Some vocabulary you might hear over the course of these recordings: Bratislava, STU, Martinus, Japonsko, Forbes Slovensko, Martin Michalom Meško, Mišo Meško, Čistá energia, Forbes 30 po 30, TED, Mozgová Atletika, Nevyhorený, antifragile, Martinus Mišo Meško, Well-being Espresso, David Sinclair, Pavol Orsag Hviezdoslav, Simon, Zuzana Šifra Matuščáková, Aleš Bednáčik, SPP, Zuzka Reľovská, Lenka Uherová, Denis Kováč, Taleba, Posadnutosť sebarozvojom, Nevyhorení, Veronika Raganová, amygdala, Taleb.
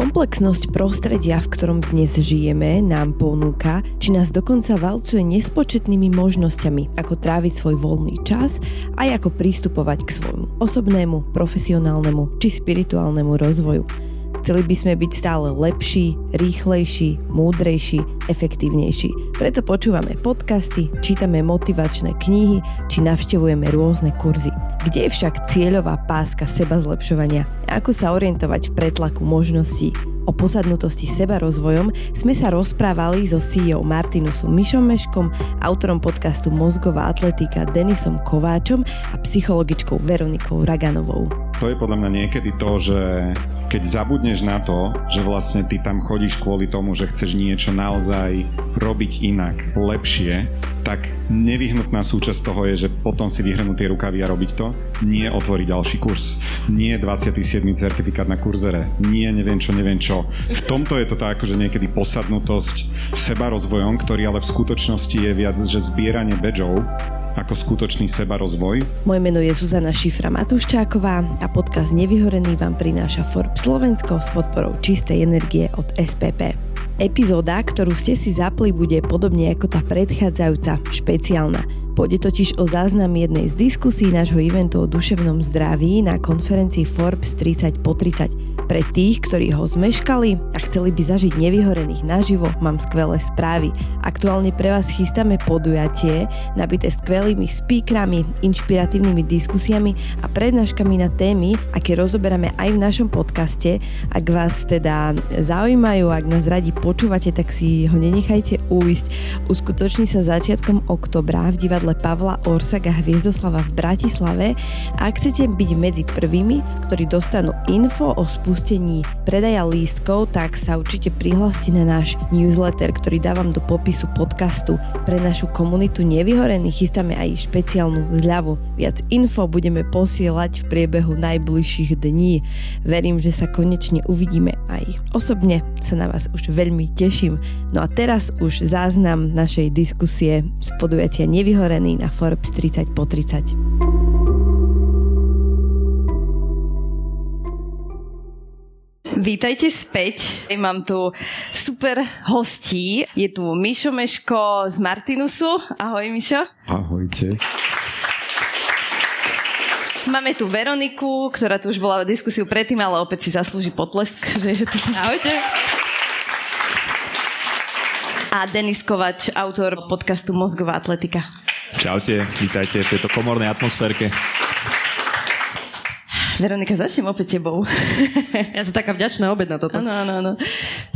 Komplexnosť prostredia, v ktorom dnes žijeme, nám ponúka, či nás dokonca valcuje nespočetnými možnosťami, ako tráviť svoj voľný čas a ako pristupovať k svojmu osobnému, profesionálnemu či spirituálnemu rozvoju. Chceli by sme byť stále lepší, rýchlejší, múdrejší, efektívnejší. Preto počúvame podcasty, čítame motivačné knihy, či navštevujeme rôzne kurzy. Kde je však cieľová páska seba zlepšovania? Ako sa orientovať v pretlaku možností? O posadnutosti sebarozvojom sme sa rozprávali so CEO Martinusom Mišom Meškom, autorom podcastu Mozgová atletika Denisom Kováčom a psychologičkou Veronikou Raganovou. To je podľa mňa niekedy to, že keď zabudneš na to, že vlastne ty tam chodíš kvôli tomu, že chceš niečo naozaj robiť inak, lepšie, tak nevyhnutná súčasť toho je, že potom si vyhrnú tie rukavy a robiť to. Nie otvoriť ďalší kurz. Nie 27. certifikát na kurzere. Nie neviem čo. V tomto je to tak, že niekedy posadnutosť sebarozvojom, ktorý ale v skutočnosti je viac, že zbieranie badžov ako skutočný sebarozvoj. Moje meno je Zuzana Šifra Matuščáková a podcast Nevyhorený vám prináša Forbes Slovensko s podporou Čistej energie od SPP. Epizóda, ktorú ste si zapli, bude podobne ako tá predchádzajúca špeciálna. Pôjde totiž o záznam jednej z diskusí nášho eventu o duševnom zdraví na konferencii Forbes 30 po 30. Pre tých, ktorí ho zmeškali a chceli by zažiť nevyhorených naživo, mám skvelé správy. Aktuálne pre vás chystáme podujatie, nabité skvelými speakrami, inšpiratívnymi diskusiami a prednáškami na témy, aké rozoberáme aj v našom podcaste. Ak vás teda zaujímajú, ak nás radi počúvate, tak si ho nenechajte újsť. Uskutoční sa začiatkom októbra v divadle Pavla Orsaga Hviezdoslava v Bratislave a ak chcete byť medzi prvými, ktorí dostanú info o spustení predaja lístkov, tak sa určite prihláste na náš newsletter, ktorý dávam do popisu podcastu. Pre našu komunitu Nevyhorených chystáme aj špeciálnu zľavu. Viac info budeme posielať v priebehu najbližších dní. Verím, že sa konečne uvidíme aj osobne. Sa na vás už veľmi teším. No a teraz už záznam našej diskusie z podujatia Nevyhorený na Forbes 30 po 30. Vítajte späť. Mám tu super hostí. Je tu Mišo Meško z Martinusu. Ahoj, Mišo. Ahojte. Máme tu Veroniku, ktorá tu už bola v diskusiu predtým, ale opäť si zaslúži potlesk, že je tu. Ahojte. A Denis Kováč, autor podcastu Mozgová atletika. Čaute, vítajte v tejto komornej atmosférke. Veronika, začnem opäť tebou. Ja som taká vďačná obed na toto. Áno.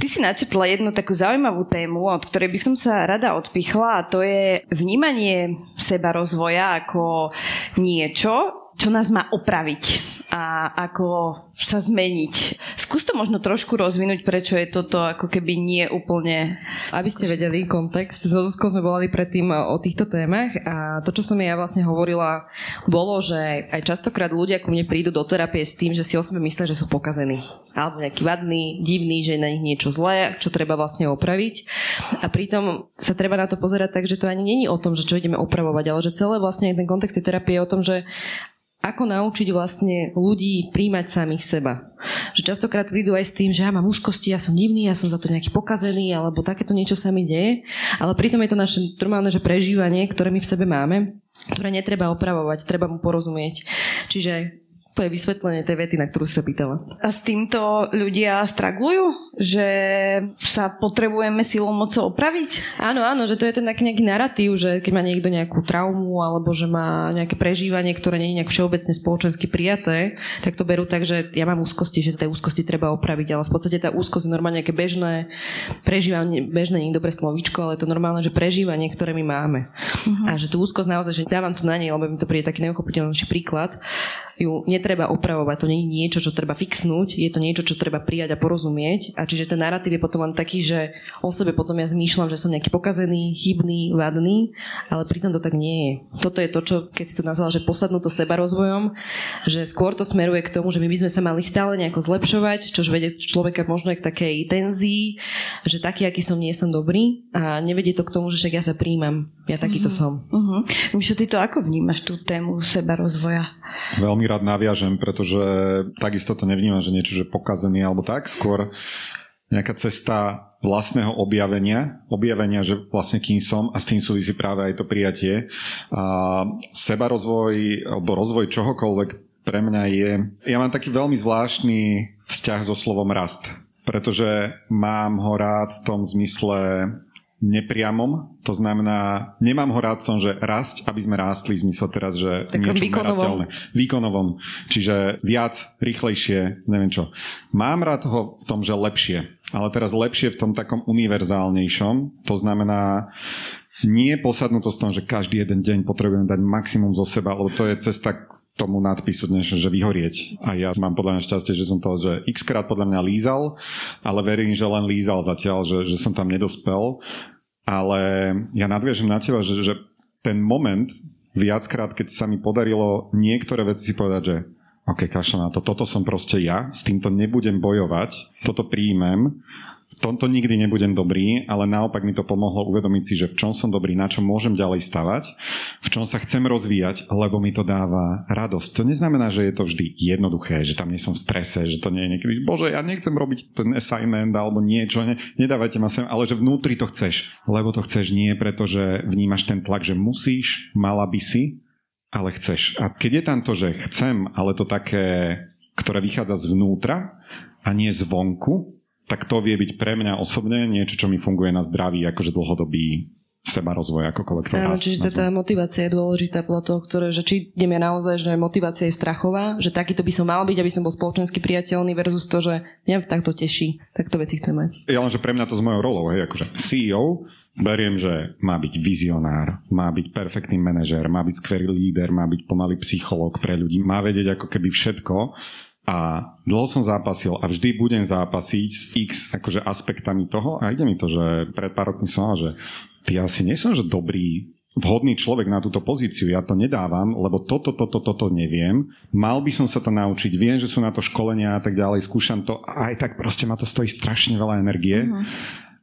Ty si načrtla jednu takú zaujímavú tému, od ktorej by som sa rada odpichla, a to je vnímanie sebarozvoja ako niečo, čo nás má opraviť a ako sa zmeniť. Skús to možno trošku rozvinúť, prečo je toto ako keby nie úplne... Aby ste vedeli kontext, s Zuzkou sme volali predtým o týchto témach a to, čo som ja vlastne hovorila, bolo, že aj častokrát ľudia ku mne prídu do terapie s tým, že si o sebe myslia, že sú pokazení. Alebo nejaký vadný, divný, že je na nich niečo zlé, čo treba vlastne opraviť. A pritom sa treba na to pozerať tak, že to ani není o tom, že čo ideme opravovať, ale že celé vlastne ten kontext tej terapie je o tom, že ako naučiť vlastne ľudí príjmať samých seba. Že častokrát prídu aj s tým, že ja mám úzkosti, ja som divný, ja som za to nejaký pokazený, alebo takéto niečo sa mi deje. Ale pritom je to naše normálne, že prežívanie, ktoré my v sebe máme, ktoré netreba opravovať, treba mu porozumieť. Čiže to je vysvetlenie tej vety, na ktorú sa pýtala. A s týmto ľudia straglujú? Že sa potrebujeme silou mocou opraviť? Áno, že to je ten nejaký narratív, že keď má niekto nejakú traumu alebo že má nejaké prežívanie, ktoré nie je nejak všeobecne spoločensky prijaté, tak to berú tak, že ja mám úzkosti, že tej úzkosti treba opraviť, ale v podstate tá úzkosť je normálne nejaké bežné prežívanie, bežné nie je dobré slovíčko, ale je to normálne, že prežívanie, ktoré my máme. Uh-huh. A že tú úzkosť naozaj, že dávam to na nej, lebo mi to príde taký neuchopiteľnejší príklad, ju treba opravovať, to nie je niečo, čo treba fixnúť, je to niečo, čo treba prijať a porozumieť. A čiže ten narratív je potom len taký, že o sebe potom ja zmýšľam, že som nejaký pokazený, chybný, vadný, ale pritom to tak nie je. Toto je to, čo, keď si to nazvala, že posadnuto sebarozvojom, že skôr to smeruje k tomu, že my by sme sa mali stále nejako zlepšovať, čož vedie človeka možno k takej tenzii, že taký, aký som, nie som dobrý, a nevedie to k tomu, že však ja sa príjmam, ja takýto som. Mišo, ty to ako vnímaš tú tému sebarozvoja? Veľmi rád naviažem nadviažem, pretože takisto to nevnímam, že niečo, že pokazený alebo tak, skôr nejaká cesta vlastného objavenia, že vlastne kým som, a s tým súvisí práve aj to prijatie. A sebarozvoj, alebo rozvoj čohokoľvek pre mňa je... Ja mám taký veľmi zvláštny vzťah so slovom rast, pretože mám ho rád v tom zmysle nepriamom, to znamená, nemám ho rád v tom, že rasť, aby sme rástli, v zmysle teraz, že takom niečo merateľné. Výkonovom. Čiže viac, rýchlejšie, neviem čo. Mám rád ho v tom, že lepšie, ale teraz lepšie v tom takom univerzálnejšom, to znamená, nie posadnutosť v tom, že každý jeden deň potrebujem dať maximum zo seba, lebo to je cesta tomu nadpisu dnešne, že vyhorieť. A ja mám podľa mňa šťastie, že som toho, že x-krát podľa mňa lízal, ale verím, že len lízal zatiaľ, že som tam nedospel. Ale ja nadviežem na teba, že ten moment, viackrát, keď sa mi podarilo niektoré veci si povedať, že OK, kašľam na to, toto som proste ja, s týmto nebudem bojovať, toto príjmem, v tomto nikdy nebudem dobrý, ale naopak mi to pomohlo uvedomiť si, že v čom som dobrý, na čom môžem ďalej stavať, v čom sa chcem rozvíjať, lebo mi to dáva radosť. To neznamená, že je to vždy jednoduché, že tam nie som v strese, že to nie je niekedy, bože, ja nechcem robiť ten assignment alebo niečo, nedávajte ma sem, ale že vnútri to chceš, lebo to chceš nie, pretože vnímaš ten tlak, že musíš, mala by si, ale chceš. A keď je tam to, že chcem, ale to také, ktoré vychádza zvnútra a nie zvonku, tak to vie byť pre mňa osobne niečo, čo mi funguje na zdraví, akože dlhodobý sebarozvoj, akokoľvek to nazvem. Čiže tá motivácia je dôležitá podľa toho, ktoré, že či idem ja naozaj, že motivácia je strachová, že takýto by som mal byť, aby som bol spoločensky priateľný versus to, že mňa takto teší, takto veci chcem mať. Ja len, že pre mňa to s mojou rolou, hej, akože CEO, beriem, že má byť vizionár, má byť perfektný manažér, má byť skvelý líder, má byť pomalý psychológ pre ľudí, má vedieť ako keby všetko. A dlho som zápasil a vždy budem zápasiť s x akože aspektami toho a ide mi to, že pred pár rokmi som mal, že ja asi nie som, že dobrý, vhodný človek na túto pozíciu, ja to nedávam, lebo toto neviem, mal by som sa to naučiť, viem, že sú na to školenia a tak ďalej, skúšam to a aj tak proste ma to stojí strašne veľa energie.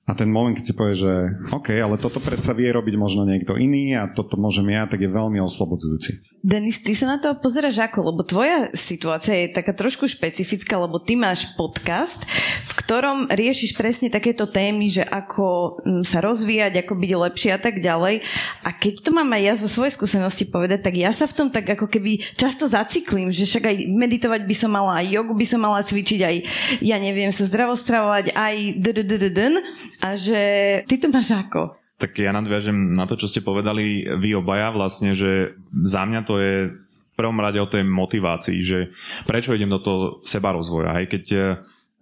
A ten moment, keď si povie, že OK, ale toto predsa vie robiť možno niekto iný a toto môžem ja, tak je veľmi oslobodzujúci. Denis, ty sa na to pozeráš ako? Lebo tvoja situácia je taká trošku špecifická, lebo ty máš podcast, v ktorom riešiš presne takéto témy, že ako sa rozvíjať, ako byť lepší a tak ďalej. A keď to mám aj ja zo svojej skúsenosti povedať, tak ja sa v tom tak ako keby často zacyklím, že však aj meditovať by som mala, aj jogu by som mala cvičiť, aj ja neviem sa zdravostravovať, aj a že ty to máš ako? Tak ja nadviažem na to, čo ste povedali vy obaja vlastne, že za mňa to je v prvom rade o tej motivácii, že prečo idem do toho sebarozvoja, aj keď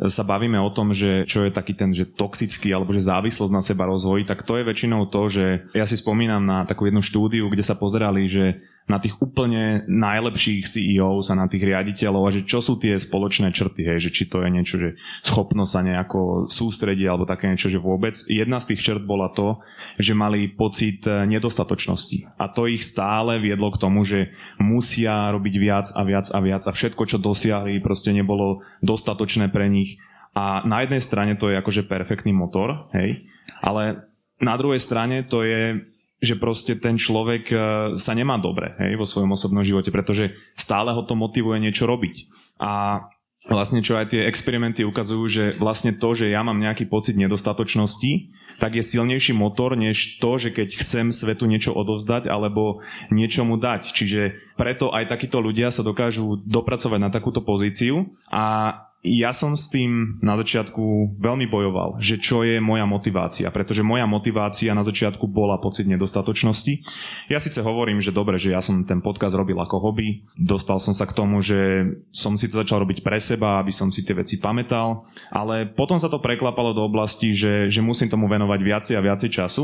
sa bavíme o tom, že čo je taký ten, že toxický alebo že závislosť na sebarozvoji, tak to je väčšinou to, že ja si spomínam na takú jednu štúdiu, kde sa pozerali, že na tých úplne najlepších CEO sa na tých riaditeľov a že čo sú tie spoločné črty, hej, že či to je niečo, že schopnosť sa nejako sústrediť alebo také niečo, že vôbec. Jedna z tých črt bola to, že mali pocit nedostatočnosti a to ich stále viedlo k tomu, že musia robiť viac a všetko, čo dosiahli, proste nebolo dostatočné pre nich a na jednej strane to je akože perfektný motor, hej, ale na druhej strane to je že proste ten človek sa nemá dobre, hej, vo svojom osobnom živote, pretože stále ho to motivuje niečo robiť. A vlastne čo aj tie experimenty ukazujú, že vlastne to, že ja mám nejaký pocit nedostatočnosti, tak je silnejší motor, než to, že keď chcem svetu niečo odovzdať alebo niečomu dať. Čiže preto aj takíto ľudia sa dokážu dopracovať na takúto pozíciu a ja som s tým na začiatku veľmi bojoval, že čo je moja motivácia, pretože moja motivácia na začiatku bola pocit nedostatočnosti. Ja síce hovorím, že dobre, že ja som ten podcast robil ako hobby, dostal som sa k tomu, že som si to začal robiť pre seba, aby som si tie veci pamätal, ale potom sa to preklapalo do oblasti, že musím tomu venovať viacej a viacej času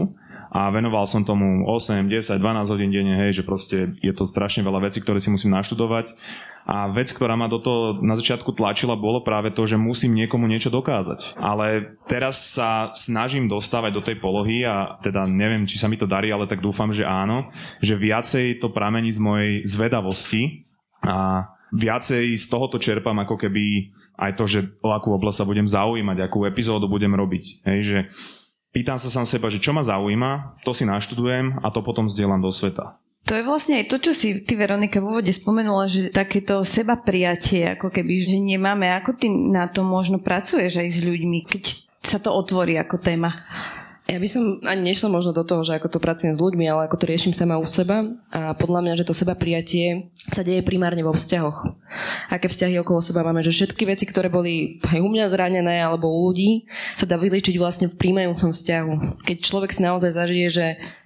a venoval som tomu 8, 10, 12 hodín denne, hej, že proste je to strašne veľa vecí, ktoré si musím naštudovať. A vec, ktorá ma do toho na začiatku tlačila, bolo práve to, že musím niekomu niečo dokázať. Ale teraz sa snažím dostávať do tej polohy a teda neviem, či sa mi to darí, ale tak dúfam, že áno, že viacej to pramení z mojej zvedavosti a viacej z tohoto čerpám ako keby aj to, že o akú oblasť sa budem zaujímať, akú epizódu budem robiť. Hej, že pýtam sa sám seba, že čo ma zaujíma, to si naštudujem a to potom zdieľam do sveta. To je vlastne aj to, čo si ty, Veronika, v úvode spomenula, že takéto sebaprijatie, ako keby, že nemáme. Ako ty na to možno pracuješ aj s ľuďmi, keď sa to otvorí ako téma? Ja by som ani nešla možno do toho, že ako to pracujem s ľuďmi, ale ako to riešim sama u seba. A podľa mňa, že to sebaprijatie sa deje primárne vo vzťahoch. Aké vzťahy okolo seba máme, že všetky veci, ktoré boli aj u mňa zranené alebo u ľudí, sa dá vyličiť vlastne v príjmajúcom vzťahu. Keď človek si naozaj zažije, že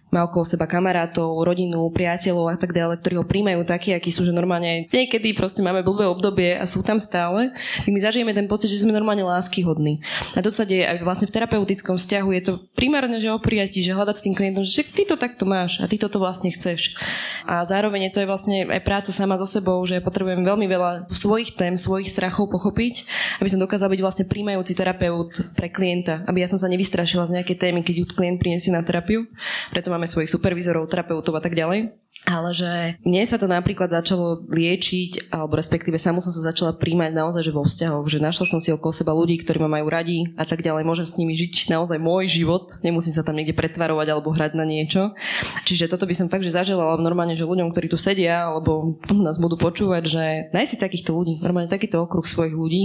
má okolo seba kamarátov, rodinu, priateľov a tak ďalej, ktorí ho príjmajú takí, akí sú, že normálne niekedy proste máme blbé obdobie a sú tam stále, tak my zažijeme ten pocit, že sme normálne láskyhodní. A to sa deje aj vlastne v terapeutickom vzťahu, je to primárne, že o prijatí, že hľadať s tým klientom, že ty to takto máš a ty toto vlastne chceš. A zároveň to je vlastne aj práca sama so sebou, že potrebujem veľmi veľa svojich tém, svojich strachov pochopiť, aby som dokázala byť vlastne príjmajúci terapeut pre klienta, aby ja som sa nevystrašila z nejakej témy, keď ju klient prinesie na terapiu. Preto máme svojich supervizorov, terapeutov a tak ďalej. Ale že mne sa to napríklad začalo liečiť, alebo respektíve samu som sa začala príjmať naozaj že vo vzťahoch, že našla som si okolo seba ľudí, ktorí ma majú radi a tak ďalej, môžem s nimi žiť naozaj môj život, nemusím sa tam niekde pretvarovať alebo hrať na niečo. Čiže toto by som fakt že zaželala normálne že ľuďom, ktorí tu sedia alebo nás budú počúvať, že nájsť si takýchto ľudí, normálne takýto okruh svojich ľudí.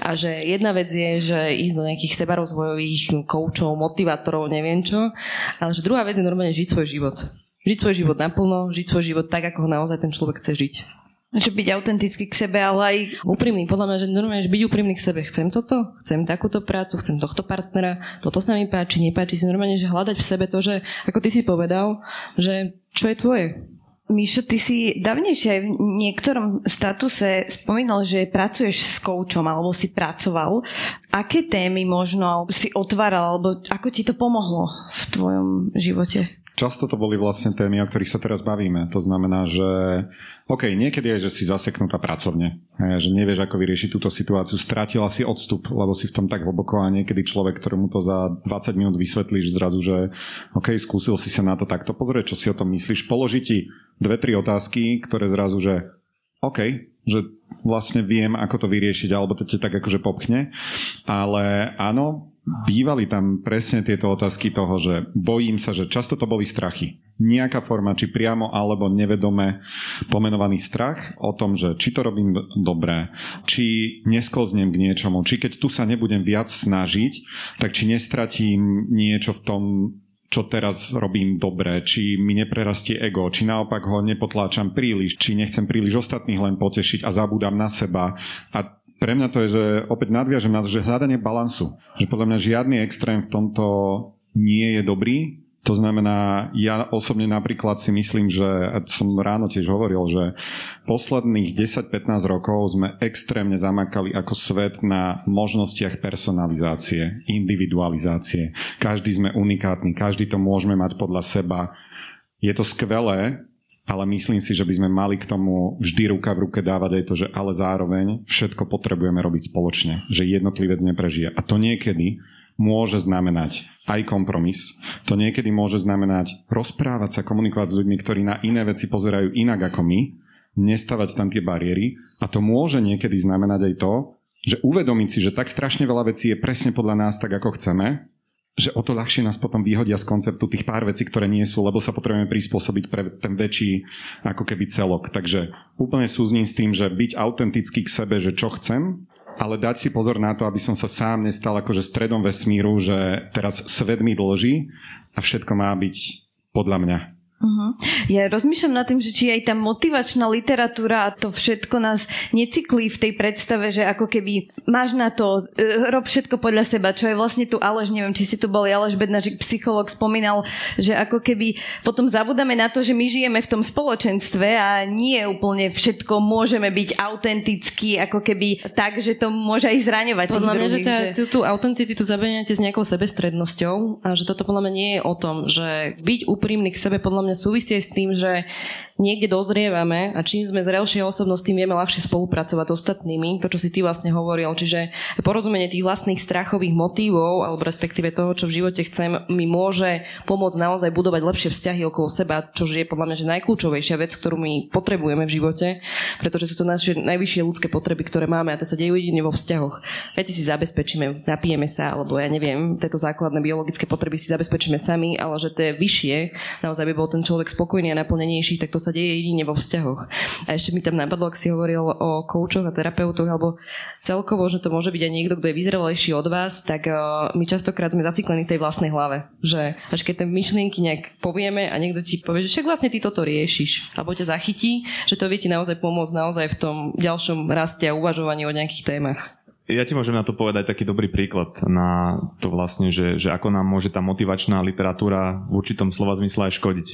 A že jedna vec je, že ísť do nejakých sebarozvojových koučov, motivátorov, neviem čo, ale že druhá vec je normálne žiť svoj život. Žiť svoj život naplno, žiť svoj život tak, ako ho naozaj ten človek chce žiť. Že byť autentický k sebe, ale aj úprimný. Podľa mňa, že normálne, že byť úprimný k sebe. Chcem toto, chcem takúto prácu, chcem tohto partnera, toto sa mi páči, nepáči si. Normálne, že hľadať v sebe to, že ako ty si povedal, že čo je tvoje. Mišo, ty si dávnejšie aj v niektorom statuse spomínal, že pracuješ s koučom alebo si pracoval. Aké témy možno si otváral alebo ako ti to pomohlo v tvojom živote? Často to boli vlastne témy, o ktorých sa teraz bavíme. To znamená, že niekedy je, že si zaseknutá pracovne, že nevieš, ako vyriešiť túto situáciu, stratila si odstup, lebo si v tom tak hlboko a niekedy človek, ktorému to za 20 minút vysvetlíš zrazu, že skúsil si sa na to takto pozrieť, čo si o tom myslíš, položí ti 2-3 otázky, ktoré zrazu, že že vlastne viem, ako to vyriešiť, alebo to te tak akože popchne, ale áno, bývali tam presne tieto otázky toho, že bojím sa, že často to boli strachy. Nejaká forma, či priamo alebo nevedome pomenovaný strach o tom, že či to robím dobre, či nesklznem k niečomu, či keď tu sa nebudem viac snažiť, tak či nestratím niečo v tom, čo teraz robím dobre, či mi neprerastie ego, či naopak ho nepotláčam príliš, či nechcem príliš ostatných len potešiť a zabúdam na seba. A pre mňa to je, že opäť nadviažem na to, že hľadanie balansu. Že podľa mňa žiadny extrém v tomto nie je dobrý. To znamená, ja osobne napríklad si myslím, že som ráno tiež hovoril, že posledných 10-15 rokov sme extrémne zamakali ako svet na možnostiach personalizácie, individualizácie. Každý sme unikátni, každý to môžeme mať podľa seba. Je to skvelé, ale myslím si, že by sme mali k tomu vždy ruka v ruke dávať aj to, že ale zároveň všetko potrebujeme robiť spoločne, že jednotlivec neprežije. A to niekedy môže znamenať aj kompromis, to niekedy môže znamenať rozprávať sa, komunikovať s ľuďmi, ktorí na iné veci pozerajú inak ako my, nestavať tam tie bariéry a to môže niekedy znamenať aj to, že uvedomiť si, že tak strašne veľa vecí je presne podľa nás tak, ako chceme, že o to ľahšie nás potom vyhodia z konceptu tých pár vecí, ktoré nie sú, lebo sa potrebujeme prispôsobiť pre ten väčší ako keby celok. Takže úplne súzním s tým, že byť autentický k sebe, že čo chcem, ale dať si pozor na to, aby som sa sám nestal akože stredom vesmíru, že teraz svet mi dlží a všetko má byť podľa mňa. Uh-huh. Ja rozmýšľam nad tým, že či aj tá motivačná literatúra a to všetko nás necyklí v tej predstave, že ako keby máš na to, rob všetko podľa seba, čo je vlastne tu Aleš, neviem, či si tu bol Aleš Bednáčik, psychológ spomínal, že ako keby potom zabudáme na to, že my žijeme v tom spoločenstve a nie úplne všetko môžeme byť autentickí, ako keby tak, že to môže aj zraňovať. Podľa mňa, že tú autenticitu zabeňujete s nejakou sebestrednosťou a že toto podľa mňa nie je o tom, že byť úprimný k sebe podľa mňa súvisí s tým, že niekde dozrievame a čím sme zrelšie osobnosť, tým vieme ľahšie spolupracovať s ostatnými, to, čo si ty vlastne hovoril. Čiže porozumenie tých vlastných strachových motívov, alebo respektíve toho, čo v živote chcem, mi môže pomôcť naozaj budovať lepšie vzťahy okolo seba, čo je podľa mňa že najkľúčovejšia vec, ktorú my potrebujeme v živote, pretože sú to naše najvyššie ľudské potreby, ktoré máme a to sa dejú jedine vo vzťahoch. Veci si zabezpečíme, napijeme sa, alebo ja neviem, tieto základné biologické potreby si zabezpečíme sami, ale že to je vyššie, naozaj by bol ten človek spokojný a naplnenejší, tak to sa deje jedine vo vzťahoch. A ešte mi tam napadlo, ak si hovoril o koučoch a terapeutoch, alebo celkovo, že to môže byť aj niekto, kto je vyzrelejší od vás, tak my častokrát sme zaciklení v tej vlastnej hlave, že až keď tie myšlienky nejak povieme a niekto ti povie, že však vlastne ty toto riešiš, alebo ťa zachytí, že to vie ti naozaj pomôcť naozaj v tom ďalšom raste a uvažovaní o nejakých témach. Ja ti môžem na to povedať taký dobrý príklad na to vlastne, že ako nám môže tá motivačná literatúra v určitom slova zmysle aj škodiť.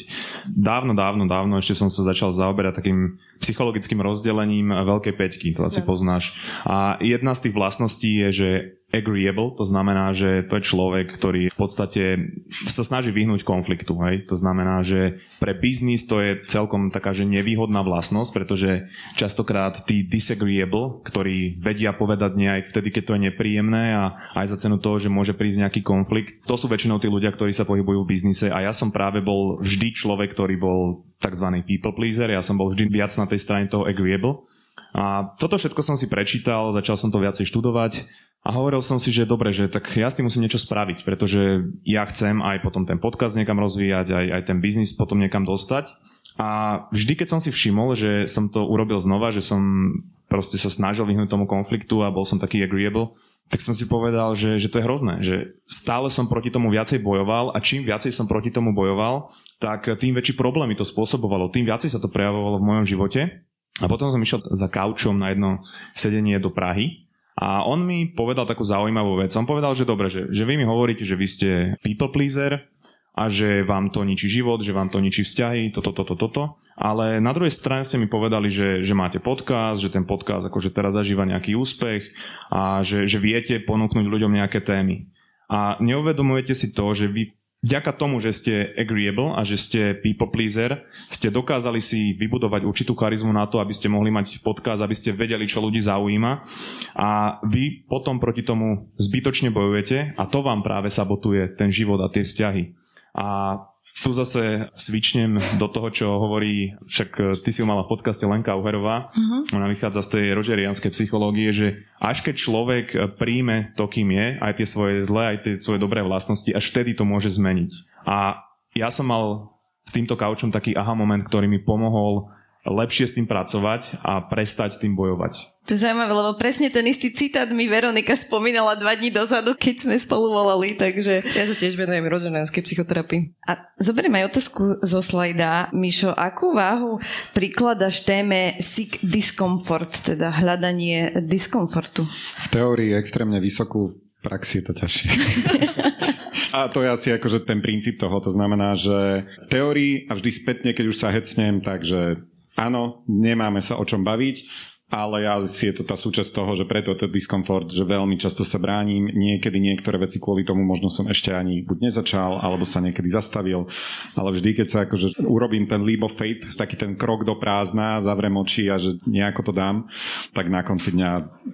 Dávno ešte som sa začal zaoberať takým psychologickým rozdelením veľkej päťky, to asi poznáš. A jedna z tých vlastností je, že agreeable, to znamená, že to je človek, ktorý v podstate sa snaží vyhnúť konfliktu, hej? To znamená, že pre biznis to je celkom taká, že nevýhodná vlastnosť, pretože častokrát tí disagreeable, ktorí vedia povedať nie aj vtedy, keď to je nepríjemné a aj za cenu toho, že môže prísť nejaký konflikt, to sú väčšinou tí ľudia, ktorí sa pohybujú v biznise a ja som práve bol vždy človek, ktorý bol takzvaný people pleaser, ja som bol vždy viac na tej strane toho agreeable a toto všetko som si prečítal, začal som to viacej študovať. A hovoril som si, že dobre, že tak ja s tým musím niečo spraviť, pretože ja chcem aj potom ten podcast niekam rozvíjať, aj ten biznis potom niekam dostať. A vždy, keď som si všimol, že som to urobil znova, že som proste sa snažil vyhnúť tomu konfliktu a bol som taký agreeable, tak som si povedal, že to je hrozné, že stále som proti tomu viacej bojoval a čím viacej som proti tomu bojoval, tak tým väčší problém mi to spôsobovalo, tým viacej sa to prejavovalo v mojom živote. A potom som išiel za kaučom na jedno sedenie do Prahy. A on mi povedal takú zaujímavú vec. On povedal, že dobre, že vy mi hovoríte, že vy ste people pleaser a že vám to ničí život, že vám to ničí vzťahy, toto. Ale na druhej strane ste mi povedali, že máte podcast, že ten podcast akože teraz zažíva nejaký úspech a že viete ponúknuť ľuďom nejaké témy. A neuvedomujete si to, že vy vďaka tomu, že ste agreeable a že ste people pleaser, ste dokázali si vybudovať určitú charizmu na to, aby ste mohli mať podcast, aby ste vedeli, čo ľudí zaujíma. A vy potom proti tomu zbytočne bojujete a to vám práve sabotuje ten život a tie vzťahy. A tu zase svičnem do toho, čo hovorí, však ty si ju mala v podcaste Lenka Uherová, Ona vychádza z tej rogerianskej psychológie, že až keď človek príjme to, kým je, aj tie svoje zlé, aj tie svoje dobré vlastnosti, až vtedy to môže zmeniť. A ja som mal s týmto kaučom taký aha moment, ktorý mi pomohol lepšie s tým pracovať a prestať s tým bojovať. To je zaujímavé, lebo presne ten istý citát mi Veronika spomínala 2 dní dozadu, keď sme spolu volali, takže... Ja sa tiež venujem rodoženskej psychoterapii. A zoberiem aj otázku zo slajda. Mišo, akú váhu prikladaš téme seek discomfort, teda hľadanie diskomfortu? V teórii je extrémne vysokú, v praxi je to ťažšie. A to je asi akože ten princíp toho, to znamená, že v teórii a vždy spätne, keď už sa hecnem, takže áno, nemáme sa o čom baviť, ale ja si je to tá súčasť toho, že preto je to diskomfort, že veľmi často sa bránim, niekedy niektoré veci kvôli tomu možno som ešte ani buď nezačal, alebo sa niekedy zastavil, ale vždy, keď sa akože urobím ten leap of faith, taký ten krok do prázdna, zavrem oči a že nejako to dám, tak na konci dňa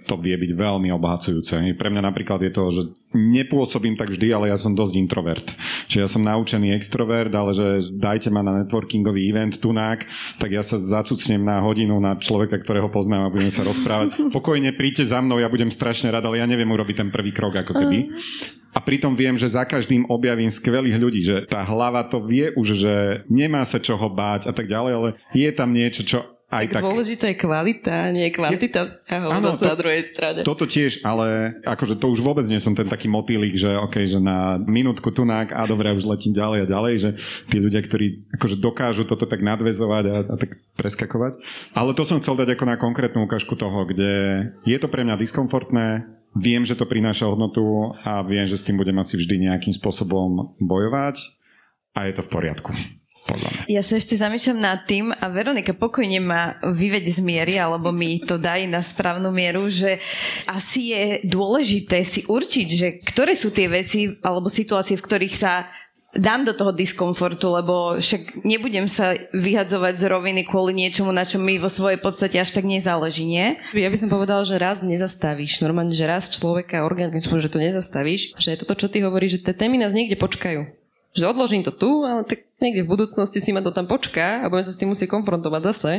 to vie byť veľmi obohacujúce. Pre mňa napríklad je to, že nepôsobím tak vždy, ale ja som dosť introvert. Čiže ja som naučený extrovert, ale že dajte ma na networkingový event tunák, tak ja sa zacucnem na hodinu na človeka, ktorého poznám a budeme sa rozprávať. Pokojne príďte za mnou, ja budem strašne rád, ale ja neviem urobiť ten prvý krok ako keby. A pritom viem, že za každým objavím skvelých ľudí, že tá hlava to vie už, že nemá sa čoho báť a tak ďalej, ale je tam niečo, čo aj tak dôležitá je kvalita, nie kvantita vzťahov zase na druhej strane. Toto tiež, ale akože to už vôbec nie som ten taký motýlik, že okej, že na minútku tunák a dobre, už letím ďalej a ďalej, že tí ľudia, ktorí akože dokážu toto tak nadväzovať a tak preskakovať. Ale to som chcel dať ako na konkrétnu ukážku toho, kde je to pre mňa diskomfortné, viem, že to prináša hodnotu a viem, že s tým budem asi vždy nejakým spôsobom bojovať a je to v poriadku. Ja sa ešte zamýšľam nad tým a Veronika pokojne ma vyveď z miery alebo mi to dají na správnu mieru, že asi je dôležité si určiť, že ktoré sú tie veci alebo situácie, v ktorých sa dám do toho diskomfortu, lebo však nebudem sa vyhadzovať z roviny kvôli niečomu, na čo mi vo svojej podstate až tak nezáleží, nie? Ja by som povedala, že raz nezastavíš. Normálne, že raz človeka organizmu, že to nezastavíš. Že je toto, čo ty hovoríš, že tie témy nás niekde počkajú. Že odložím to tu, ale tak niekde v budúcnosti si ma to tam počká a budem sa s tým musieť konfrontovať zase.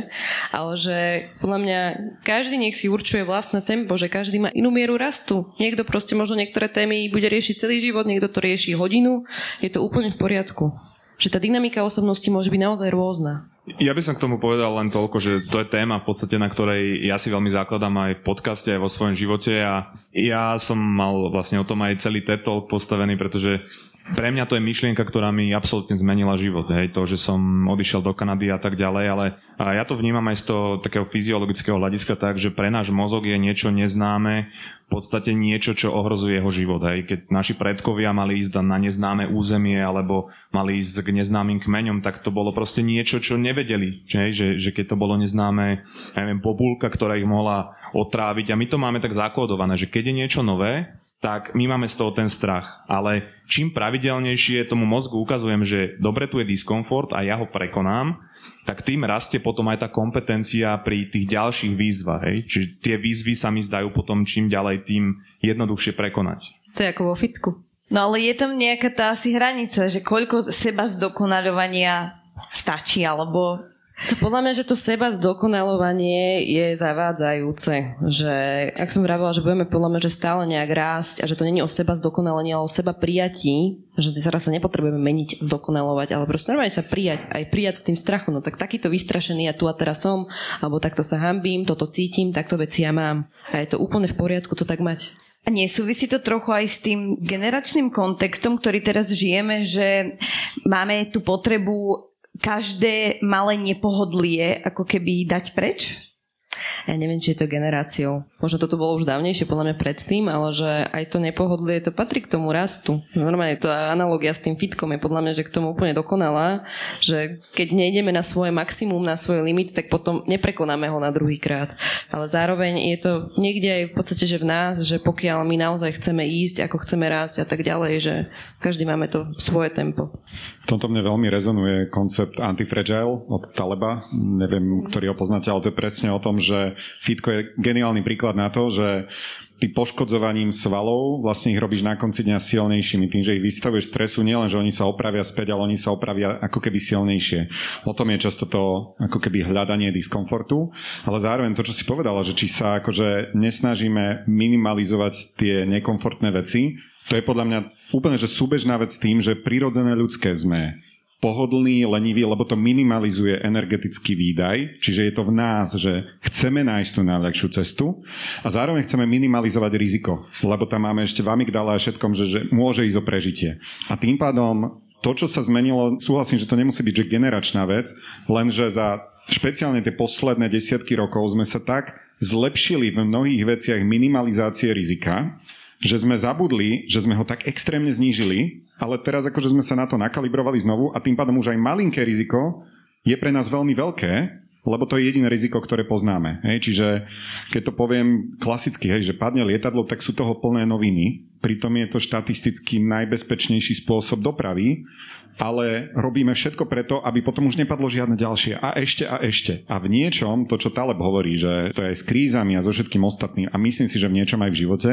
Ale že podľa mňa každý nech si určuje vlastné tempo, že každý má inú mieru rastu. Niekto proste možno niektoré témy bude riešiť celý život, niekto to rieši hodinu. Je to úplne v poriadku. Že tá dynamika osobnosti môže byť naozaj rôzna. Ja by som k tomu povedal len toľko, že to je téma v podstate, na ktorej ja si veľmi základám aj v podcaste, aj vo svojom živote a ja som mal vlastne o tom aj celý TED Talk postavený, pretože pre mňa to je myšlienka, ktorá mi absolútne zmenila život. Hej, to, že som odišiel do Kanady a tak ďalej, ale ja to vnímam aj z toho takého fyziologického hľadiska tak, že pre náš mozog je niečo neznáme, v podstate niečo, čo ohrozuje jeho život. Hej, keď naši predkovia mali ísť na neznáme územie alebo mali ísť k neznámym kmeňom, tak to bolo proste niečo, čo nevedeli. Hej, že keď to bolo neznáme, ja neviem, bobulka, ktorá ich mohla otráviť. A my to máme tak zakódované, že keď je niečo nové, tak my máme z toho ten strach. Ale čím pravidelnejšie tomu mozgu ukazujem, že dobre, tu je diskomfort a ja ho prekonám, tak tým rastie potom aj tá kompetencia pri tých ďalších výzvach. Hej? Čiže tie výzvy sa mi zdajú potom čím ďalej, tým jednoduchšie prekonať. To je ako vo fitku. No ale je tam nejaká tá asi hranica, že koľko seba zdokonaľovania stačí, alebo... Podľa mňa, že to seba zdokonalovanie je zavádzajúce, že ak som vravila, že budeme podľa mňa, že stále nejak rásť a že to nie je o seba zdokonalenie, ale o seba prijatí, že teraz sa nepotrebujeme meniť, zdokonalovať, ale proste normálne sa prijať, aj prijať s tým strachom, no tak takýto vystrašený ja tu a teraz som, alebo takto sa hanbím, toto cítim, takto veci ja mám a je to úplne v poriadku to tak mať. A nesúvisí to trochu aj s tým generačným kontextom, ktorý teraz žijeme, že máme tú potrebu každé malé nepohodlie ako keby dať preč? Ja neviem, či je to generáciou. Možno toto bolo už dávnejšie, podľa mňa predtým, ale že aj to nepohodlie, to patrí k tomu rastu. Normálne to analogia s tým fitkom je podľa mňa, že k tomu úplne dokonalá, že keď nejdeme na svoje maximum, na svoj limit, tak potom neprekonáme ho na druhýkrát. Ale zároveň je to niekde aj v podstate, že v nás, že pokiaľ my naozaj chceme ísť, ako chceme rásť a tak ďalej, že každý máme to svoje tempo. V tomto mne veľmi rezonuje koncept antifragile od Taleba. Neviem, ktorý ho poznáte, ale to je presne o tom, že fitko je geniálny príklad na to, že ty poškodzovaním svalov vlastne ich robíš na konci dňa silnejšími. Tým, že ich vystavuješ stresu, nielen, že oni sa opravia späť, ale oni sa opravia ako keby silnejšie. O tom je často to ako keby hľadanie diskomfortu, ale zároveň to, čo si povedala, že či sa akože nesnažíme minimalizovať tie nekomfortné veci, to je podľa mňa úplne že súbežná vec s tým, že prirodzené ľudské sme pohodlný, lenivý, lebo to minimalizuje energetický výdaj, čiže je to v nás, že chceme nájsť tú najľahšiu cestu a zároveň chceme minimalizovať riziko, lebo tam máme ešte v amygdale a všetkom, že môže ísť o prežitie. A tým pádom to, čo sa zmenilo, súhlasím, že to nemusí byť že generačná vec, lenže za špeciálne tie posledné desiatky rokov sme sa tak zlepšili v mnohých veciach minimalizácie rizika, že sme zabudli, že sme ho tak extrémne znížili, ale teraz akože sme sa na to nakalibrovali znovu a tým pádom už aj malinké riziko je pre nás veľmi veľké, lebo to je jediné riziko, ktoré poznáme. Hej, čiže keď to poviem klasicky, hej, že padne lietadlo, tak sú toho plné noviny. Pritom je to štatisticky najbezpečnejší spôsob dopravy, ale robíme všetko preto, aby potom už nepadlo žiadne ďalšie. A ešte a ešte. A v niečom, to čo Taleb hovorí, že to je s krízami a so všetkým ostatným, a myslím si, že v niečom aj v živote,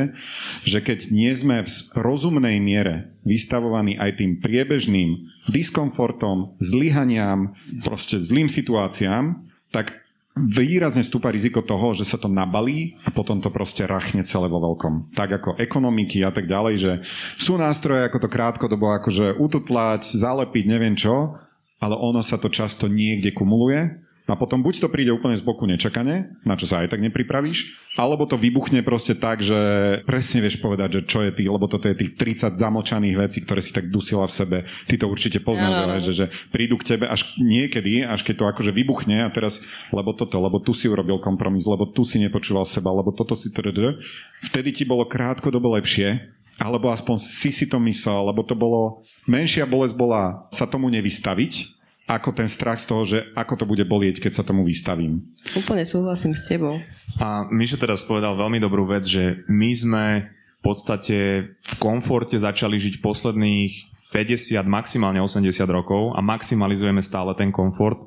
že keď nie sme v rozumnej miere vystavovaní aj tým priebežným diskomfortom, zlyhaniam, proste zlým situáciám, tak výrazne stúpa riziko toho, že sa to nabalí a potom to proste rachne celé vo veľkom. Tak ako ekonomiky a tak ďalej, že sú nástroje, ako to krátkodobo akože ututlať, zalepiť, neviem čo, ale ono sa to často niekde kumuluje a potom buď to príde úplne z boku nečakane, na čo sa aj tak nepripravíš, alebo to vybuchne proste tak, že presne vieš povedať, že čo je tých, lebo toto je tých 30 zamlčaných vecí, ktoré si tak dusila v sebe. Ty to určite poznáš, že prídu k tebe až niekedy, až keď to akože vybuchne a teraz, lebo toto, lebo tu si urobil kompromis, lebo tu si nepočúval seba, lebo toto si... Vtedy ti bolo krátkodobo lepšie, alebo aspoň si to myslel, lebo to bolo... Menšia bolesť bola sa tomu nevystaviť, ako ten strach z toho, že ako to bude bolieť, keď sa tomu vystavím. Úplne súhlasím s tebou. A Mišo teraz povedal veľmi dobrú vec, že my sme v podstate v komforte začali žiť posledných 50, maximálne 80 rokov a maximalizujeme stále ten komfort.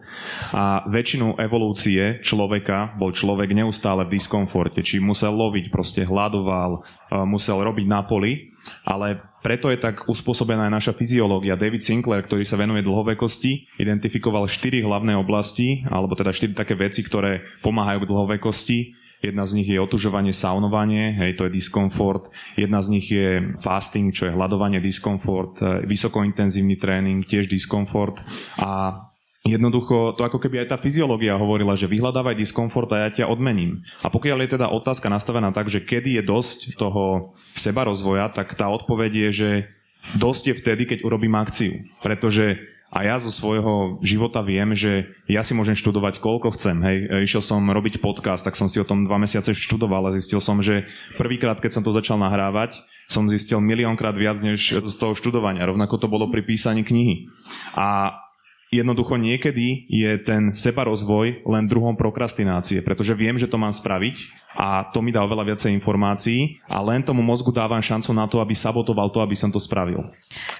A väčšinu evolúcie človeka bol človek neustále v diskomforte, či musel loviť, proste hľadoval, musel robiť na poli, ale preto je tak uspôsobená aj naša fyziológia. David Sinclair, ktorý sa venuje dlhovekosti, identifikoval 4 hlavné oblasti, alebo teda 4 také veci, ktoré pomáhajú k dlhovekosti. Jedna z nich je otužovanie, saunovanie, hej, to je diskomfort. Jedna z nich je fasting, čo je hľadovanie, diskomfort. Vysokointenzívny tréning, tiež diskomfort. A jednoducho, to ako keby aj tá fyziológia hovorila, že vyhľadávaj diskomfort a ja ťa odmením. A pokiaľ je teda otázka nastavená tak, že kedy je dosť toho sebarozvoja, tak tá odpoveď je, že dosť je vtedy, keď urobím akciu. Pretože a ja zo svojho života viem, že ja si môžem študovať koľko chcem. Hej. Išiel som robiť podcast, tak som si o tom 2 mesiace študoval a zistil som, že prvýkrát, keď som to začal nahrávať, som zistil miliónkrát viac než z toho študovania. Rovnako to bolo pri písaní knihy. A jednoducho niekedy je ten sebarozvoj len druhom prokrastinácie, pretože viem, že to mám spraviť a to mi dá oveľa viacej informácií a len tomu mozgu dávam šancu na to, aby sabotoval to, aby som to spravil.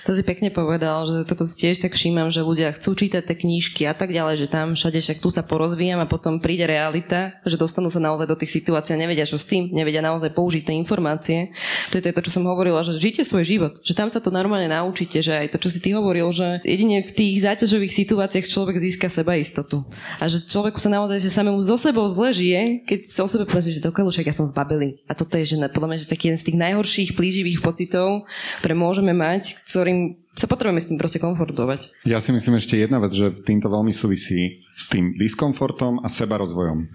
To si pekne povedal, že toto si tiež tak všímam, že ľudia chcú čítať tie knižky a tak ďalej, že tam všade však tu sa porozvíjam a potom príde realita, že dostanú sa naozaj do tých situácií a nevedia čo s tým, nevedia naozaj použiť tie informácie. To je to, čo som hovorila, že žite svoj život, že tam sa to normálne naučíte, že aj to, čo si ty hovoril, že jedine v tých záťažových situáciách človek získa sebaistotu. A že človeku sa naozaj že samému so sebou zle žije, keď sa o sebe presne, že dokiaľ však ja som zbabelý. A toto je, že podľa mňa, že taký jeden z tých najhorších plíživých pocitov, ktoré môžeme mať, ktorým sa potrebujeme s tým proste komfortovať. Ja si myslím ešte jedna vec, že týmto veľmi súvisí s tým diskomfortom a sebarozvojom.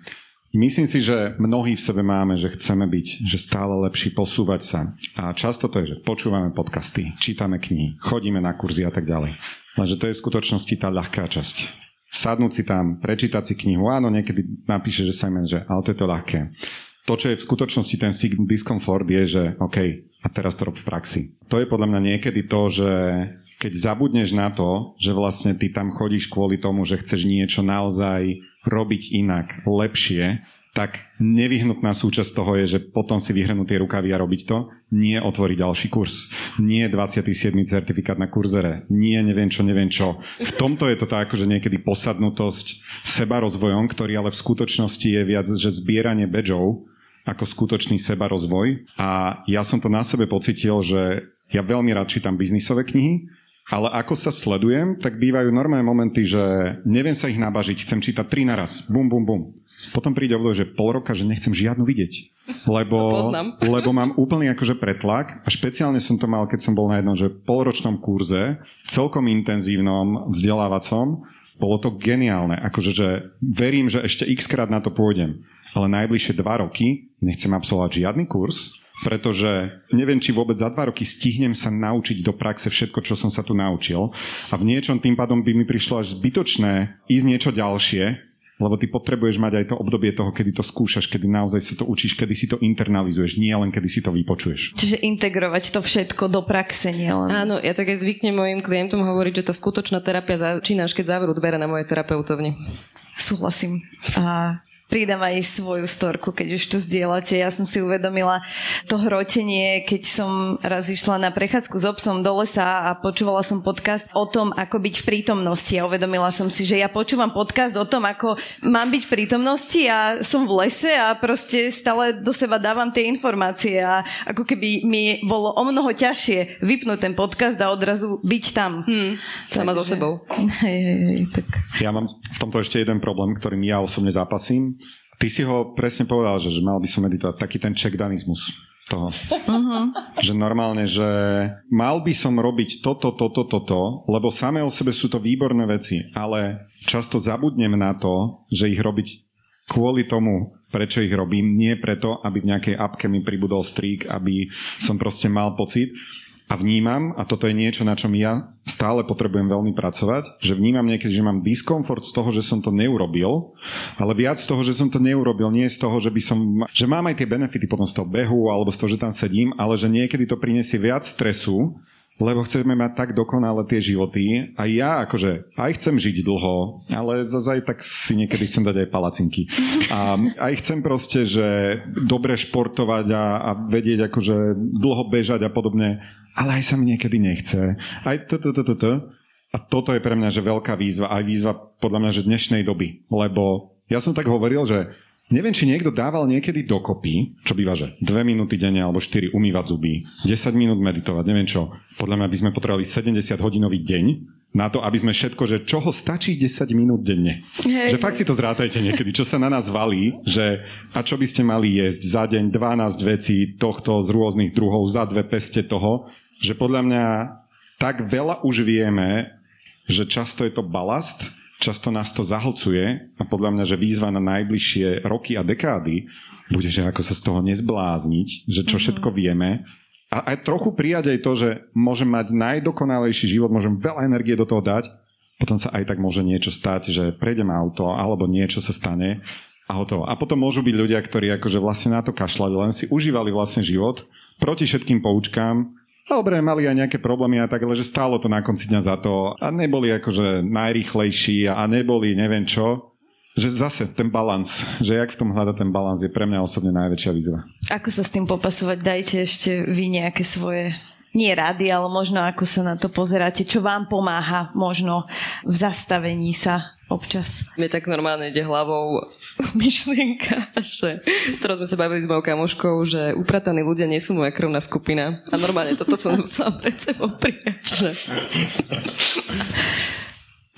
Myslím si, že mnohí v sebe máme, že chceme byť, že stále lepší, posúvať sa. A často to je, že počúvame podcasty, čítame knihy, chodíme na kurzy a tak ďalej. Lenže to je v skutočnosti tá ľahká časť. Sadnúť si tam, prečítať si knihu, áno, niekedy napíše, že Simon, že ale to je to ľahké. To, čo je v skutočnosti ten diskomfort, je, že OK, a teraz to rob v praxi. To je podľa mňa niekedy to, že keď zabudneš na to, že vlastne ty tam chodíš kvôli tomu, že chceš niečo naozaj robiť inak, lepšie, tak nevyhnutná súčasť toho je, že potom si vyhrnú tie rukavy a robiť to, nie otvoriť ďalší kurz, nie 27. certifikát na kurzere, nie neviem čo. V tomto je to tak, že niekedy posadnutosť sebarozvojom, ktorý ale v skutočnosti je viac, že zbieranie badžov ako skutočný sebarozvoj. A ja som to na sebe pocitil, že ja veľmi rád čítam biznisové knihy, ale ako sa sledujem, tak bývajú normálne momenty, že neviem sa ich nabažiť, chcem čítať 3 naraz, bum, bum, bum. Potom príde obdobie, že pol roka, že nechcem žiadnu vidieť, lebo mám úplný akože pretlak a špeciálne som to mal, keď som bol na jednom, že polročnom kurze, celkom intenzívnom, vzdelávacom, bolo to geniálne, akože že verím, že ešte x-krát na to pôjdem, ale najbližšie 2 roky nechcem absolvovať žiadny kurz, pretože neviem, či vôbec za 2 roky stihnem sa naučiť do praxe všetko, čo som sa tu naučil a v niečom tým pádom by mi prišlo až zbytočné ísť niečo ďalšie, lebo ty potrebuješ mať aj to obdobie toho, kedy to skúšaš, kedy naozaj sa to učíš, kedy si to internalizuješ, nie len kedy si to vypočuješ. Čiže integrovať to všetko do praxe, nie len. Áno, ja tak aj zvyknem mojim klientom hovoriť, že tá skutočná terapia začína, až keď zavrú dvere na mojej terapeutovni. Súhlasím. A pridám aj svoju storku, keď už tu zdieľate. Ja som si uvedomila to hrotenie, keď som raz išla na prechádzku s obsom do lesa a počúvala som podcast o tom, ako byť v prítomnosti. A uvedomila som si, že ja počúvam podcast o tom, ako mám byť v prítomnosti a som v lese a proste stále do seba dávam tie informácie a ako keby mi bolo o mnoho ťažšie vypnúť ten podcast a odrazu byť tam. Sama so sebou. Tak. Ja mám v tomto ešte jeden problém, ktorým ja osobne zápasím. Ty si ho presne povedal, že mal by som meditovať. Taký ten checkdanizmus toho. Že normálne, že mal by som robiť toto, lebo samé o sebe sú to výborné veci, ale často zabudnem na to, že ich robiť kvôli tomu, prečo ich robím, nie preto, aby v nejakej appke mi pribudol strík, aby som proste mal pocit. A vnímam, a toto je niečo, na čom ja stále potrebujem veľmi pracovať, že vnímam niekedy, že mám diskomfort z toho, že som to neurobil, ale viac z toho, že som to neurobil, nie z toho, že by som... Že mám aj tie benefity potom z toho behu, alebo z toho, že tam sedím, ale že niekedy to prinesie viac stresu, lebo chceme mať tak dokonale tie životy a ja akože aj chcem žiť dlho, ale zase aj tak si niekedy chcem dať aj palacinky. A aj chcem proste, že dobre športovať a vedieť akože dlho bežať a podobne, ale aj sa mi niekedy nechce. Aj toto. A toto je pre mňa, že veľká výzva, aj výzva podľa mňa, že dnešnej doby, lebo ja som tak hovoril, že neviem, či niekto dával niekedy dokopy, čo býva, že 2 minúty denne alebo 4 umývať zuby, 10 minút meditovať, neviem čo. Podľa mňa by sme potrebovali 70-hodinový deň na to, aby sme všetko, že čoho stačí 10 minút denne. Hej. Že fakt si to zrátajte niekedy, čo sa na nás valí, že a čo by ste mali jesť za deň, 12 vecí tohto z rôznych druhov, za dve peste toho, že podľa mňa tak veľa už vieme, že často je to balast, často nás to zahlcuje a podľa mňa, že výzva na najbližšie roky a dekády bude, že ako sa z toho nezblázniť, že čo všetko vieme a aj trochu prijať aj to, že môžem mať najdokonalejší život, môžem veľa energie do toho dať, potom sa aj tak môže niečo stať, že prejdem auto alebo niečo sa stane a hotovo. A potom môžu byť ľudia, ktorí akože vlastne na to kašľali, len si užívali vlastne život proti všetkým poučkám. Dobre, mali aj nejaké problémy a tak, ale že stálo to na konci dňa za to a neboli akože najrýchlejší a neboli neviem čo. Že zase ten balans, že jak v tom hľadať ten balans je pre mňa osobne najväčšia výzva. Ako sa s tým popasovať? Dajte ešte vy nejaké svoje, nie rady, ale možno ako sa na to pozeráte, čo vám pomáha možno v zastavení sa občas. Mne tak normálne ide hlavou myšlienka, že s ktorou sme sa bavili s mojou kamoškou, že uprataní ľudia nie sú moja krvná skupina. A normálne toto som musela pred sebou prijať.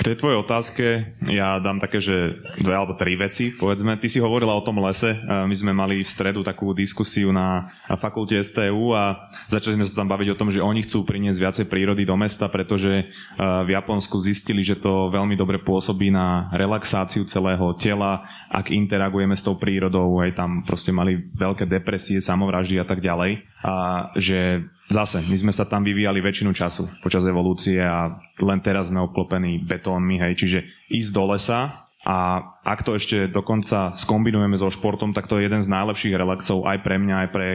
K tej tvojej otázke ja dám také, že dve alebo tri veci, povedzme. Ty si hovorila o tom lese. My sme mali v stredu takú diskusiu na fakulte STU a začali sme sa tam baviť o tom, že oni chcú priniesť viacej prírody do mesta, pretože v Japonsku zistili, že to veľmi dobre pôsobí na relaxáciu celého tela, ak interagujeme s tou prírodou, aj tam proste mali veľké depresie, samovraždy a tak ďalej. A že zase, my sme sa tam vyvíjali väčšinu času počas evolúcie a len teraz sme obklopení betónmi, hej, čiže ísť do lesa a ak to ešte dokonca skombinujeme so športom, tak to je jeden z najlepších relaxov aj pre mňa, aj pre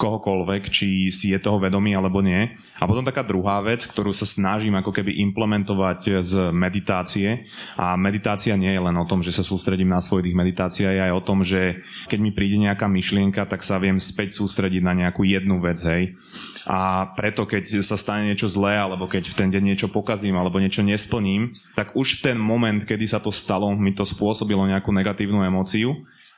kohokoľvek, či si je toho vedomý alebo nie. A potom taká druhá vec, ktorú sa snažím ako keby implementovať z meditácie, a meditácia nie je len o tom, že sa sústredím na svoj dých, meditácia je aj o tom, že keď mi príde nejaká myšlienka, tak sa viem späť sústrediť na nejakú jednu vec, hej. A preto, keď sa stane niečo zlé, alebo keď v ten deň niečo pokazím, alebo niečo nesplním, tak už v ten moment, kedy sa to stalo, mi to spôsobilo nejakú negatívnu emóciu.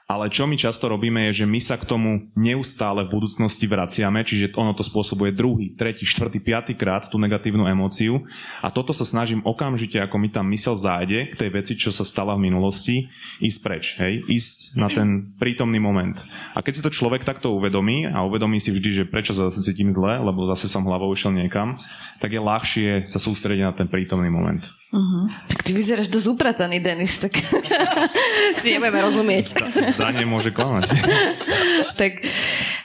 Ale čo my často robíme je, že my sa k tomu neustále v budúcnosti vraciame, čiže ono to spôsobuje druhý, tretí, štvrtý, piaty krát tú negatívnu emóciu a toto sa snažím okamžite, ako mi tam myseľ zájde k tej veci, čo sa stala v minulosti, ísť preč, hej, ísť na ten prítomný moment. A keď si to človek takto uvedomí a uvedomí si vždy, že prečo sa zase cítim zle, lebo zase som hlavou išiel niekam, tak je ľahšie sa sústrediť na ten prítomný moment. Uh-huh. Tak ty vyzeráš dosť uprataný, Denis, tak si nebudeme rozumieť. Zdanie môže klamať. Tak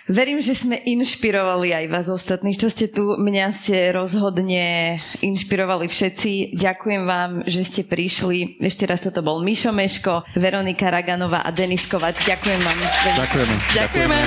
verím, že sme inšpirovali aj vás ostatných, čo ste tu. Mňa ste rozhodne inšpirovali všetci. Ďakujem vám, že ste prišli. Ešte raz, toto bol Mišo Meško, Veronika Raganová a Denis Kováč. Ďakujem vám. Ďakujeme. Ďakujeme.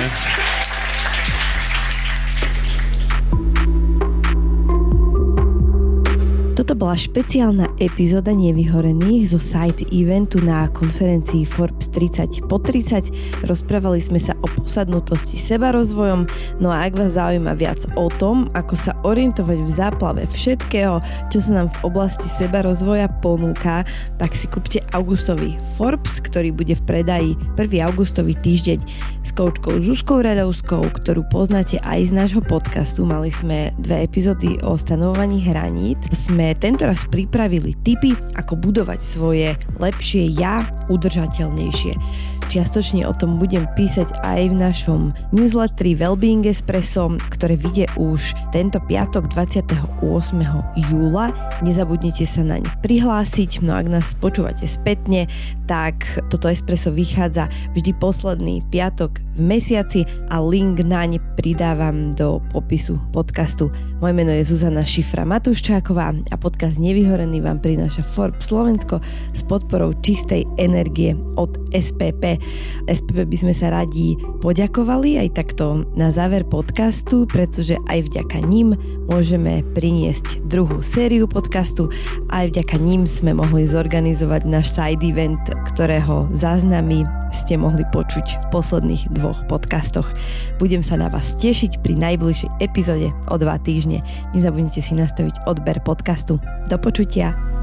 Toto bola špeciálna epizóda Nevyhorených zo side eventu na konferencii Forbes 30 po 30. Rozprávali sme sa o posadnutosti sebarozvojom, no a ak vás zaujíma viac o tom, ako sa orientovať v záplave všetkého, čo sa nám v oblasti sebarozvoja ponúka, tak si kúpte augustový Forbes, ktorý bude v predaji 1. augustový týždeň s koučkou Zuzkou Reľovskou, ktorú poznáte aj z nášho podcastu. Mali sme dve epizódy o stanovovaní hraníc. Sme tentoraz pripravili tipy, ako budovať svoje lepšie ja udržateľnejšie. Čiastočne o tom budem písať aj v našom newsletteri Well-being Espresso, ktoré vyjde už tento piatok 28. júla. Nezabudnite sa naň prihlásiť, no ak nás počúvate spätne, tak toto Espresso vychádza vždy posledný piatok v mesiaci a link naň pridávam do popisu podcastu. Moje meno je Zuzana Šifra Matuščáková a a podcast Nevyhorený vám prináša Forbes Slovensko s podporou čistej energie od SPP. SPP by sme sa radi poďakovali aj takto na záver podcastu, pretože aj vďaka nim môžeme priniesť druhú sériu podcastu, aj vďaka nim sme mohli zorganizovať náš side event, ktorého záznamy ste mohli počuť v posledných dvoch podcastoch. Budem sa na vás tešiť pri najbližšej epizóde o 2 týždne. Nezabudnite si nastaviť odber podcastu. Do počutia.